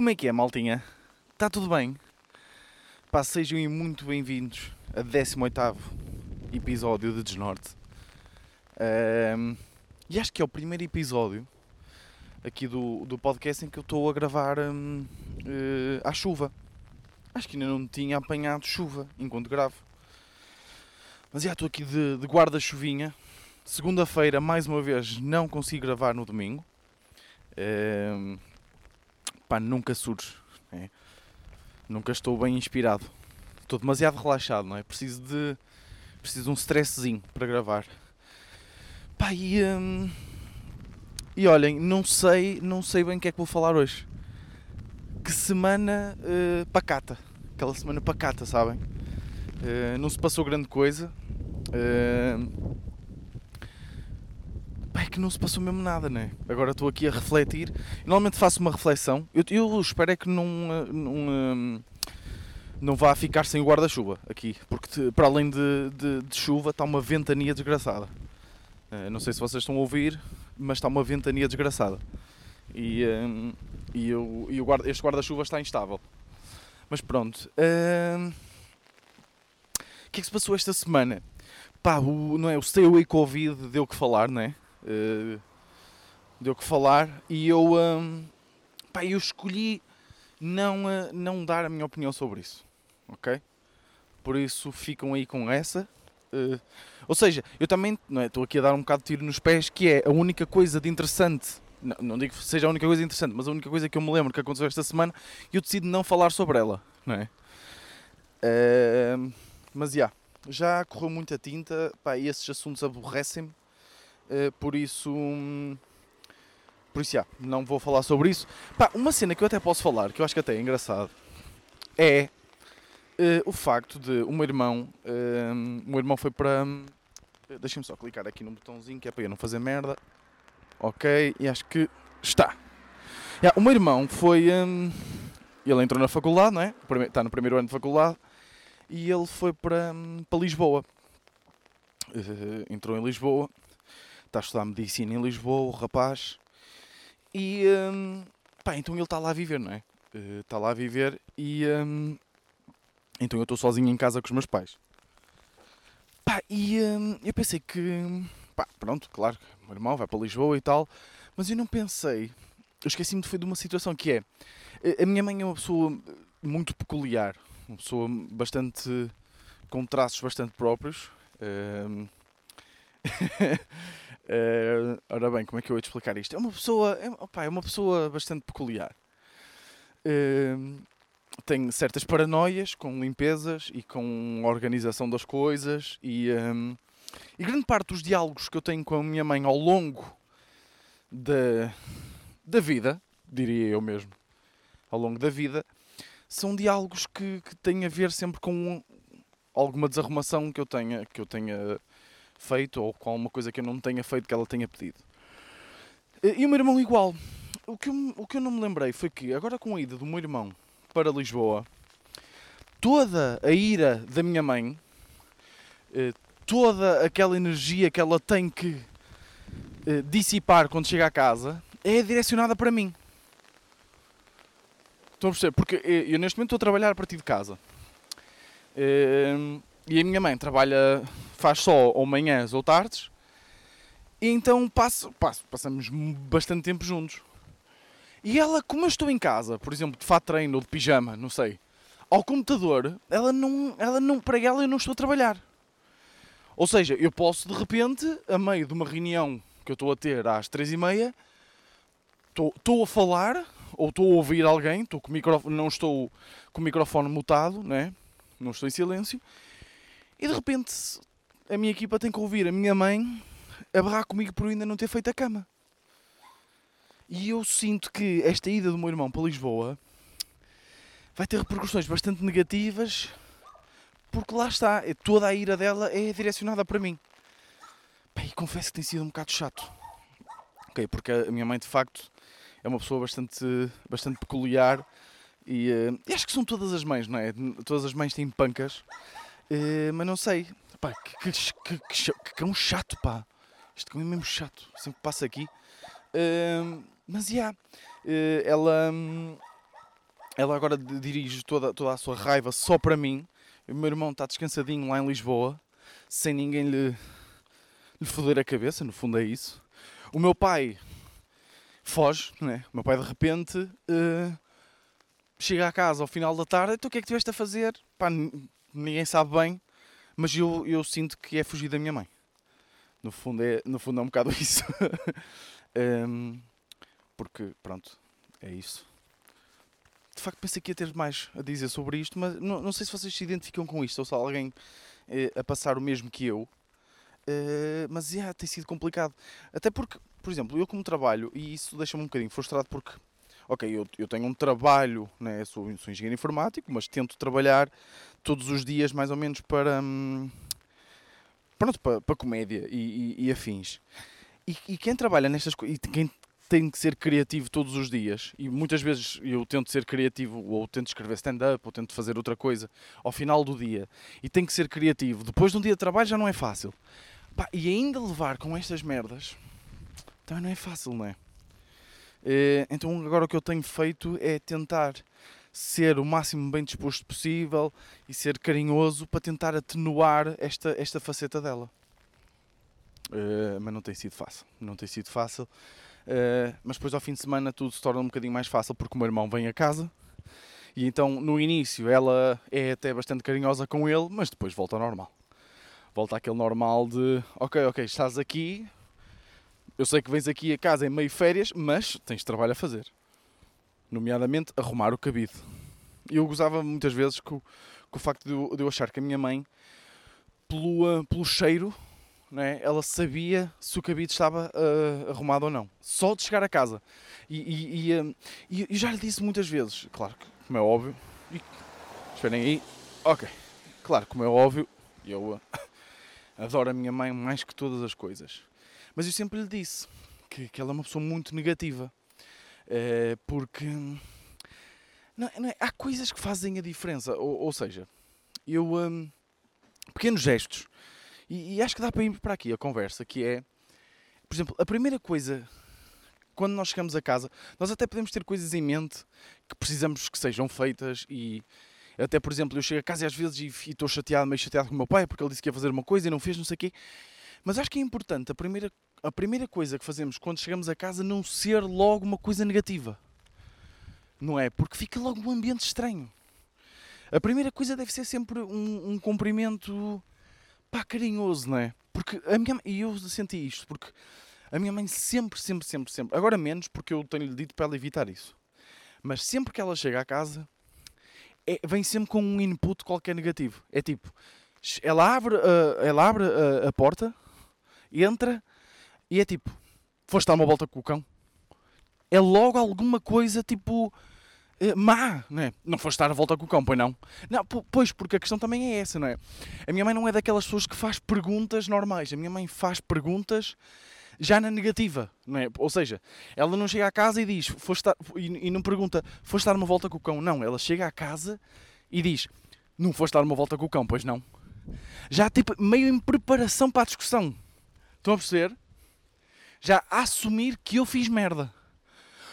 Como é que é, maltinha? Está tudo bem? Pá, sejam muito bem-vindos a 18º episódio de Desnorte. E acho que é o primeiro episódio aqui do podcast em que eu estou a gravar à chuva. Acho que ainda não tinha apanhado chuva enquanto gravo. Mas já estou aqui de guarda-chuvinha. Segunda-feira, mais uma vez, não consigo gravar no domingo. Pá, nunca surge, né? Nunca estou bem inspirado, estou demasiado relaxado, não é? Preciso de um stressinho para gravar. Pá, e olhem, não sei bem o que é que vou falar hoje. Que semana pacata, aquela semana pacata, sabem? Não se passou grande coisa. É que não se passou mesmo nada, não é? Agora estou aqui a refletir. Normalmente faço uma reflexão. Eu espero é que não vá ficar sem o guarda-chuva aqui. Porque para além de chuva está uma ventania desgraçada. Não sei se vocês estão a ouvir, mas está uma ventania desgraçada. Este guarda-chuva está instável. Mas pronto. O que é que se passou esta semana? Pá, não é? O stay away Covid deu o que falar, não é? Deu que falar e eu escolhi não dar a minha opinião sobre isso, ok? Por isso ficam aí com essa, ou seja, eu também estou aqui a dar um bocado de tiro nos pés, que é a única coisa de interessante, não digo que seja a única coisa interessante, mas a única coisa que eu me lembro que aconteceu esta semana, eu decido não falar sobre ela, não é? Mas já correu muita tinta, pá, e esses assuntos aborrecem-me. Por isso não vou falar sobre isso. Pá, uma cena que eu até posso falar, que eu acho que até é engraçado, é o facto de o meu irmão... O meu irmão foi para... Deixem-me só clicar aqui no botãozinho, que é para eu não fazer merda. Ok, e acho que está. Yeah, o meu irmão foi... Ele entrou na faculdade, não é? Está no primeiro ano de faculdade. E ele foi para Lisboa. Entrou em Lisboa. Está a estudar medicina em Lisboa, o rapaz. E, então ele está lá a viver, não é? Está lá a viver e, então eu estou sozinho em casa com os meus pais. Pá, e eu pensei que, pá, pronto, claro, o meu irmão vai para Lisboa e tal, mas eu não pensei, eu esqueci-me de uma situação que é, a minha mãe é uma pessoa muito peculiar, uma pessoa bastante, com traços bastante próprios. Ora bem, como é que eu hei de explicar isto? É uma pessoa bastante peculiar. Tem certas paranoias com limpezas e com organização das coisas e grande parte dos diálogos que eu tenho com a minha mãe ao longo da vida, diria eu mesmo, ao longo da vida, são diálogos que têm a ver sempre com alguma desarrumação que eu tenha feito ou com alguma coisa que eu não tenha feito que ela tenha pedido. E o meu irmão igual. O que eu não me lembrei foi que agora com a ida do meu irmão para Lisboa, toda a ira da minha mãe, toda aquela energia que ela tem que dissipar quando chega a casa, é direcionada para mim. Estão a perceber? Porque eu neste momento estou a trabalhar a partir de casa. E a minha mãe trabalha... faz só ou manhãs ou tardes, e então passamos bastante tempo juntos. E ela, como eu estou em casa, por exemplo, de fato treino ou de pijama, não sei, ao computador, ela não, para ela eu não estou a trabalhar. Ou seja, eu posso de repente, a meio de uma reunião que eu estou a ter às 3:30, estou a falar, ou estou a ouvir alguém, não estou com o microfone mutado, né? Não estou em silêncio, e de repente... A minha equipa tem que ouvir a minha mãe a barrar comigo por ainda não ter feito a cama. E eu sinto que esta ida do meu irmão para Lisboa vai ter repercussões bastante negativas, porque lá está, toda a ira dela é direcionada para mim. E confesso que tem sido um bocado chato. Okay, porque a minha mãe, de facto, é uma pessoa bastante peculiar. E acho que são todas as mães, não é? Todas as mães têm pancas. Mas não sei... Pá, que cão chato, pá. Este cão é mesmo chato. Sempre passa aqui. Mas, ela... Ela agora dirige toda a sua raiva só para mim. O meu irmão está descansadinho lá em Lisboa, sem ninguém lhe foder a cabeça, no fundo é isso. O meu pai foge, não é? O meu pai de repente chega à casa ao final da tarde, então o que é que tiveste a fazer? Pá, ninguém sabe bem, mas eu sinto que é fugir da minha mãe. No fundo é um bocado isso. Porque, pronto, é isso. De facto, pensei que ia ter mais a dizer sobre isto, mas não sei se vocês se identificam com isto, ou se há alguém a passar o mesmo que eu. Mas, tem sido complicado. Até porque, por exemplo, eu como trabalho, e isso deixa-me um bocadinho frustrado porque, ok, eu tenho um trabalho, né, sou engenheiro informático, mas tento trabalhar todos os dias, mais ou menos, para comédia e afins. E quem trabalha nestas coisas, e quem tem que ser criativo todos os dias, e muitas vezes eu tento ser criativo, ou tento escrever stand-up, ou tento fazer outra coisa, ao final do dia, e tenho que ser criativo, depois de um dia de trabalho já não é fácil. Pá, e ainda levar com estas merdas, também não é fácil, não é? Então agora o que eu tenho feito é tentar ser o máximo bem disposto possível e ser carinhoso para tentar atenuar esta faceta dela. Mas não tem sido fácil. Mas depois ao fim de semana tudo se torna um bocadinho mais fácil porque o meu irmão vem a casa e então no início ela é até bastante carinhosa com ele, mas depois volta ao normal. Volta àquele normal de ok, estás aqui, eu sei que vens aqui a casa em meio férias, mas tens trabalho a fazer. Nomeadamente, arrumar o cabide. Eu gozava muitas vezes com o facto de eu achar que a minha mãe, pelo cheiro, não é? Ela sabia se o cabide estava arrumado ou não. Só de chegar a casa. E eu já lhe disse muitas vezes, claro que, como é óbvio... Esperem aí. Ok. Claro, como é óbvio, eu adoro a minha mãe mais que todas as coisas. Mas eu sempre lhe disse que ela é uma pessoa muito negativa. Porque não é, há coisas que fazem a diferença, ou seja, eu pequenos gestos, e acho que dá para ir para aqui a conversa, que é, por exemplo, a primeira coisa, quando nós chegamos a casa, nós até podemos ter coisas em mente que precisamos que sejam feitas, e até, por exemplo, eu chego a casa e às vezes e estou meio chateado com o meu pai, porque ele disse que ia fazer uma coisa e não fez, não sei o quê, mas acho que é importante a primeira coisa que fazemos quando chegamos a casa não ser logo uma coisa negativa, não é? Porque fica logo um ambiente estranho. A primeira coisa deve ser sempre um cumprimento, pá, carinhoso, não é? Porque e eu senti isto, porque a minha mãe sempre, agora menos porque eu tenho-lhe dito para ela evitar isso, mas sempre que ela chega à casa, vem sempre com um input qualquer negativo. É tipo, ela abre a porta, entra... E é tipo, foste dar uma volta com o cão? É logo alguma coisa tipo má, não é? Não foste dar a volta com o cão, pois não? Não, pois, porque a questão também é essa, não é? A minha mãe não é daquelas pessoas que faz perguntas normais. A minha mãe faz perguntas já na negativa, não é? Ou seja, ela não chega à casa e diz, e não pergunta, foste dar uma volta com o cão? Não, ela chega à casa e diz, não foste dar uma volta com o cão, pois não? Já tipo, meio em preparação para a discussão. Estão a perceber? Já a assumir que eu fiz merda.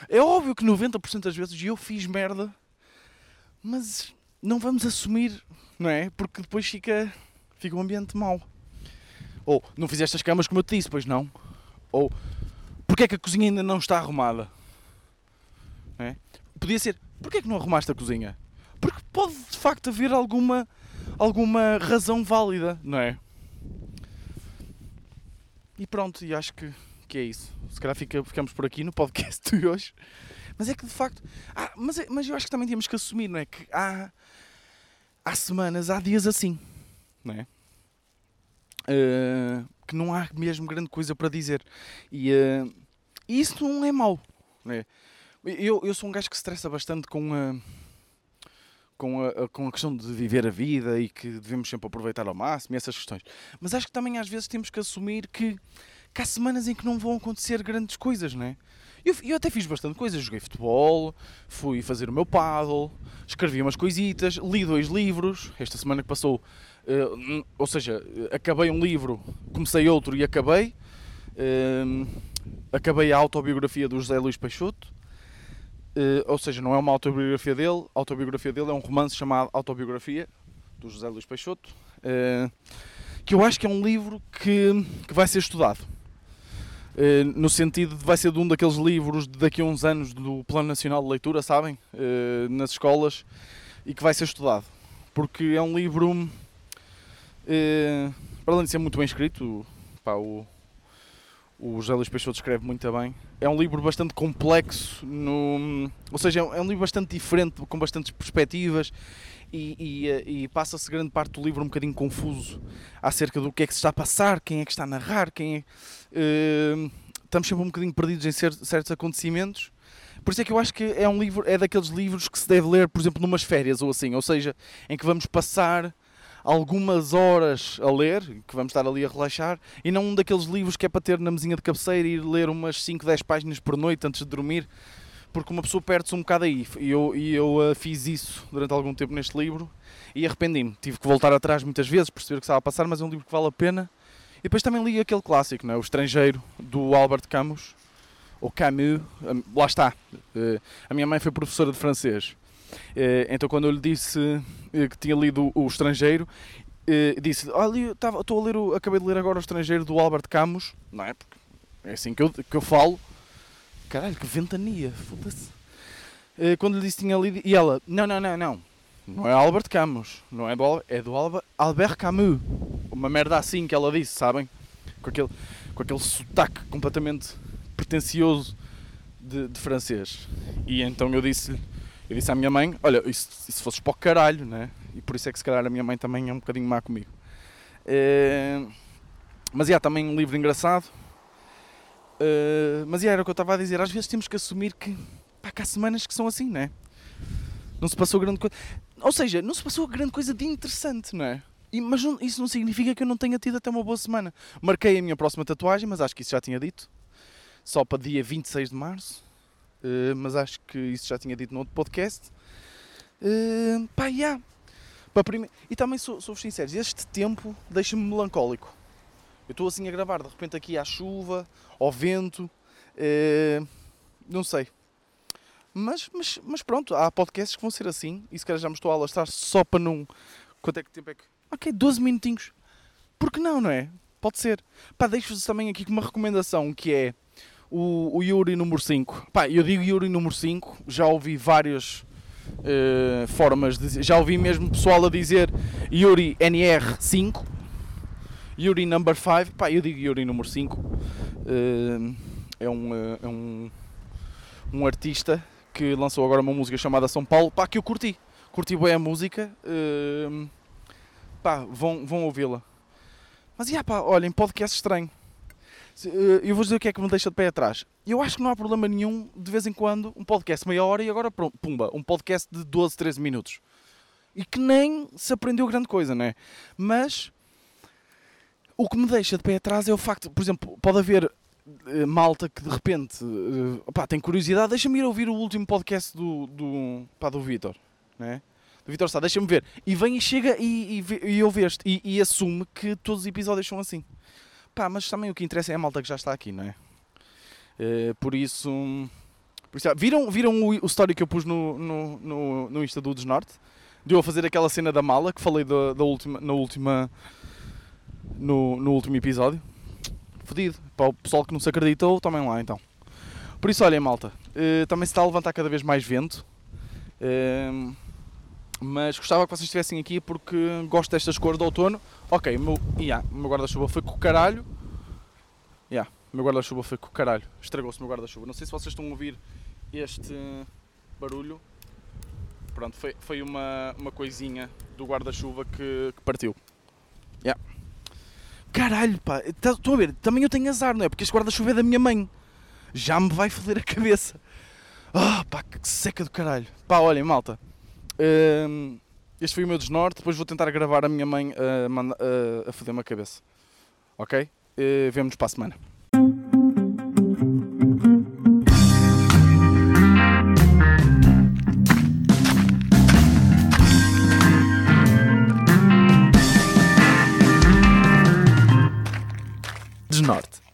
É óbvio que 90% das vezes eu fiz merda, mas não vamos assumir, não é? Porque depois fica um ambiente mau. Ou, não fizeste as camas como eu te disse, pois não? Ou, porque é que a cozinha ainda não está arrumada? Não é? Podia ser, porque é que não arrumaste a cozinha? Porque pode, de facto, haver alguma razão válida, não é? E pronto, e acho que é isso. Se calhar ficamos por aqui no podcast de hoje. Mas é que de facto... Mas eu acho que também temos que assumir, não é? Que há semanas, há dias assim, não é? Que não há mesmo grande coisa para dizer. E isso não é mau, não é? Eu sou um gajo que se estressa bastante com a questão de viver a vida e que devemos sempre aproveitar ao máximo e essas questões. Mas acho que também às vezes temos que assumir que há semanas em que não vão acontecer grandes coisas, não é? Eu até fiz bastante coisas, joguei futebol, fui fazer o meu paddle, escrevi umas coisitas, li 2 livros, esta semana que passou, ou seja, acabei um livro, comecei outro e acabei a autobiografia do José Luís Peixoto, Ou seja, não é uma autobiografia dele. A autobiografia dele é um romance chamado Autobiografia, do José Luís Peixoto, que eu acho que é um livro que vai ser estudado, no sentido de vai ser de um daqueles livros de daqui a uns anos do Plano Nacional de Leitura, sabem? Nas escolas, e que vai ser estudado, porque é um livro, para além de ser muito bem escrito, pá, o José Luís Peixoto escreve muito bem. É um livro bastante complexo, ou seja, é um livro bastante diferente, com bastantes perspectivas, e passa-se grande parte do livro um bocadinho confuso acerca do que é que se está a passar, quem é que está a narrar, estamos sempre um bocadinho perdidos em certos acontecimentos. Por isso é que eu acho que é um livro, é daqueles livros que se deve ler, por exemplo, numas férias ou assim, ou seja, em que vamos passar algumas horas a ler, que vamos estar ali a relaxar, e não um daqueles livros que é para ter na mesinha de cabeceira e ir ler umas 5, 10 páginas por noite antes de dormir, porque uma pessoa perde-se um bocado aí. E eu fiz isso durante algum tempo neste livro e arrependi-me. Tive que voltar atrás muitas vezes, perceber o que estava a passar, mas é um livro que vale a pena. E depois também li aquele clássico, não é? O Estrangeiro, do Albert Camus, ou Camus, lá está. A minha mãe foi professora de francês. Então quando eu lhe disse que tinha lido O Estrangeiro, disse, acabei de ler agora O Estrangeiro, do Albert Camus, não é? Porque é assim que eu falo. Caralho, que ventania, foda-se. Quando lhe disse que tinha lido, e ela, não é Albert Camus, não é Albert Camus, uma merda assim que ela disse, sabem? Com aquele sotaque completamente pretencioso de francês. E então eu disse à minha mãe, olha, isso fosses para o caralho, né? E por isso é que se calhar a minha mãe também é um bocadinho má comigo. Mas é também um livro engraçado. Mas era o que eu estava a dizer, às vezes temos que assumir que, pá, que há semanas que são assim, não é? Não se passou grande coisa, ou seja, não se passou grande coisa de interessante, não é? Mas isso não significa que eu não tenha tido até uma boa semana. Marquei a minha próxima tatuagem, mas acho que isso já tinha dito, só para dia 26 de março. Mas acho que isso já tinha dito no outro podcast. Pá, yeah. E também sou sincero, este tempo deixa-me melancólico. Eu estou assim a gravar, de repente aqui à chuva, ao vento, não sei. Mas pronto, há podcasts que vão ser assim, e se calhar já me estou a alastrar só para não... Quanto é que tempo é que... Ok, 12 minutinhos. Porque não é? Pode ser. Pá, deixo-vos também aqui com uma recomendação, que é o Yuri número 5. Pá, eu digo Yuri número 5, já ouvi várias formas, já ouvi mesmo pessoal a dizer Yuri NR 5. Yuri number 5, pá, eu digo Yuri número 5, é um artista que lançou agora uma música chamada São Paulo, pá, que eu curti bem a música, pá, vão ouvi-la. Mas, pá, olhem, podcast estranho, eu vou dizer o que é que me deixa de pé atrás. Eu acho que não há problema nenhum, de vez em quando, um podcast meia hora e agora, pumba, um podcast de 12, 13 minutos. E que nem se aprendeu grande coisa, não é? Mas... o que me deixa de pé atrás é o facto, por exemplo, pode haver malta que de repente opá, tem curiosidade, deixa-me ir ouvir o último podcast do Vítor, né? Do Vítor Sá, deixa-me ver. E vem e chega e ouve este, e assume que todos os episódios são assim. Pá, mas também o que interessa é a malta que já está aqui, não é? Por isso viram o story que eu pus no Insta do Desnorte? De eu a fazer aquela cena da mala que falei no último episódio. Fodido. Para o pessoal que não se acreditou, tomem lá então. Por isso, olhem, malta, também se está a levantar cada vez mais vento, mas gostava que vocês estivessem aqui porque gosto destas cores de outono. Ok, o meu guarda-chuva foi com o caralho. O meu guarda-chuva foi com o caralho. Estragou-se o meu guarda-chuva. Não sei se vocês estão a ouvir este barulho. Pronto, foi uma coisinha do guarda-chuva que partiu. Caralho, pá, estou a ver, também eu tenho azar, não é? Porque este guarda-chuva é da minha mãe. Já me vai foder a cabeça. Ah, pá, que seca do caralho. Pá, olhem, malta. Este foi o meu desnorte, depois vou tentar gravar a minha mãe a foder-me a cabeça. Ok? Vemo-nos para a semana. Norte.